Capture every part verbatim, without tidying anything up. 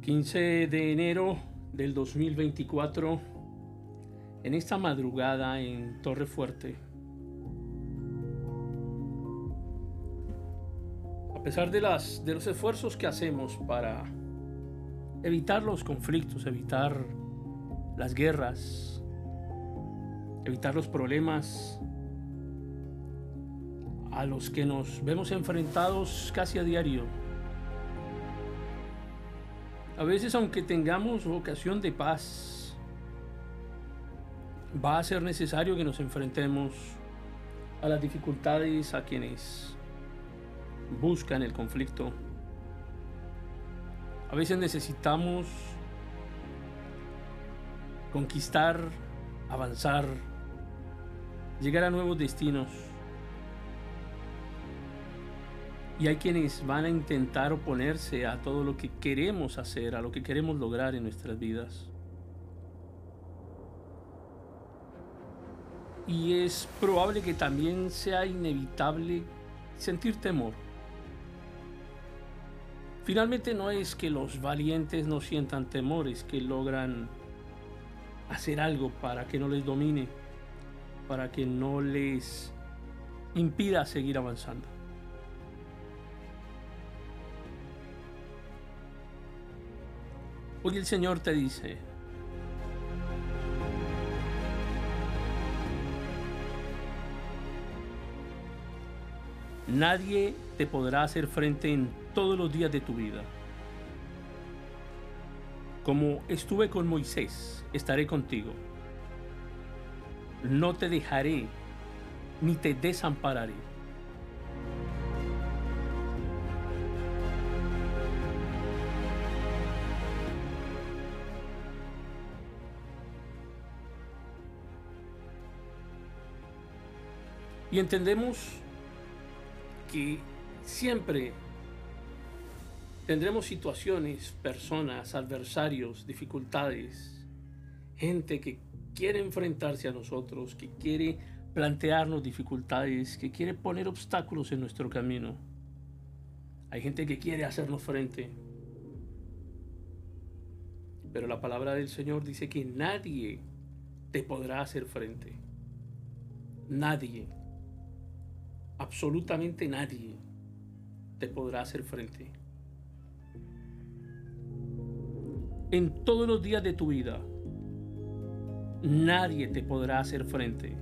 quince de enero del dos mil veinticuatro, en esta madrugada en Torre Fuerte. A pesar de, las, de los esfuerzos que hacemos para evitar los conflictos, evitar las guerras, evitar los problemas a los que nos vemos enfrentados casi a diario, a veces, aunque tengamos vocación de paz, va a ser necesario que nos enfrentemos a las dificultades, a quienes buscan el conflicto. A veces necesitamos conquistar, avanzar, llegar a nuevos destinos. Y hay quienes van a intentar oponerse a todo lo que queremos hacer, a lo que queremos lograr en nuestras vidas. Y es probable que también sea inevitable sentir temor. Finalmente, no es que los valientes no sientan temor, es que logran hacer algo para que no les domine, para que no les impida seguir avanzando. Hoy el Señor te dice: nadie te podrá hacer frente en todos los días de tu vida. Como estuve con Moisés, estaré contigo. No te dejaré ni te desampararé. Y entendemos que siempre tendremos situaciones, personas, adversarios, dificultades, gente que quiere enfrentarse a nosotros, que quiere plantearnos dificultades, que quiere poner obstáculos en nuestro camino. Hay gente que quiere hacernos frente. Pero la palabra del Señor dice que nadie te podrá hacer frente. Nadie. Absolutamente nadie te podrá hacer frente. En todos los días de tu vida, nadie te podrá hacer frente.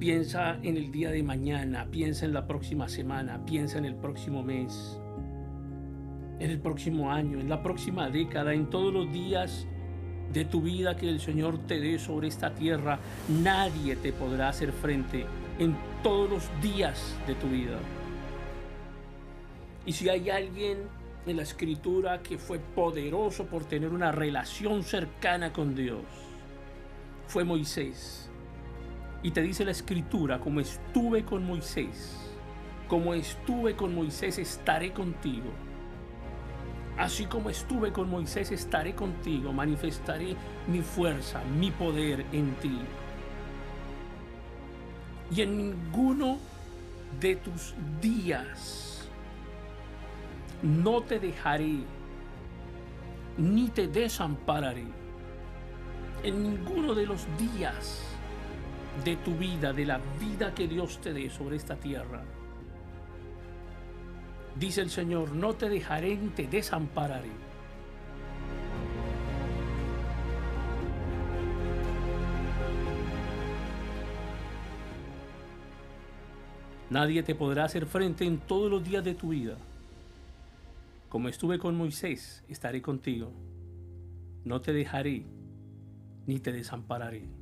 Piensa en el día de mañana, piensa en la próxima semana, piensa en el próximo mes, en el próximo año, en la próxima década, en todos los días de tu vida que el Señor te dé sobre esta tierra. Nadie te podrá hacer frente en todos los días de tu vida. Y si hay alguien en la Escritura que fue poderoso por tener una relación cercana con Dios, fue Moisés. Y te dice la Escritura: como estuve con Moisés, como estuve con Moisés, estaré contigo. Así como estuve con Moisés, estaré contigo. Manifestaré mi fuerza, mi poder en ti. Y en ninguno de tus días no te dejaré ni te desampararé. En ninguno de los días de tu vida, de la vida que Dios te dé sobre esta tierra, dice el Señor: no te dejaré ni te desampararé. Nadie te podrá hacer frente en todos los días de tu vida. Como estuve con Moisés, estaré contigo. No te dejaré ni te desampararé.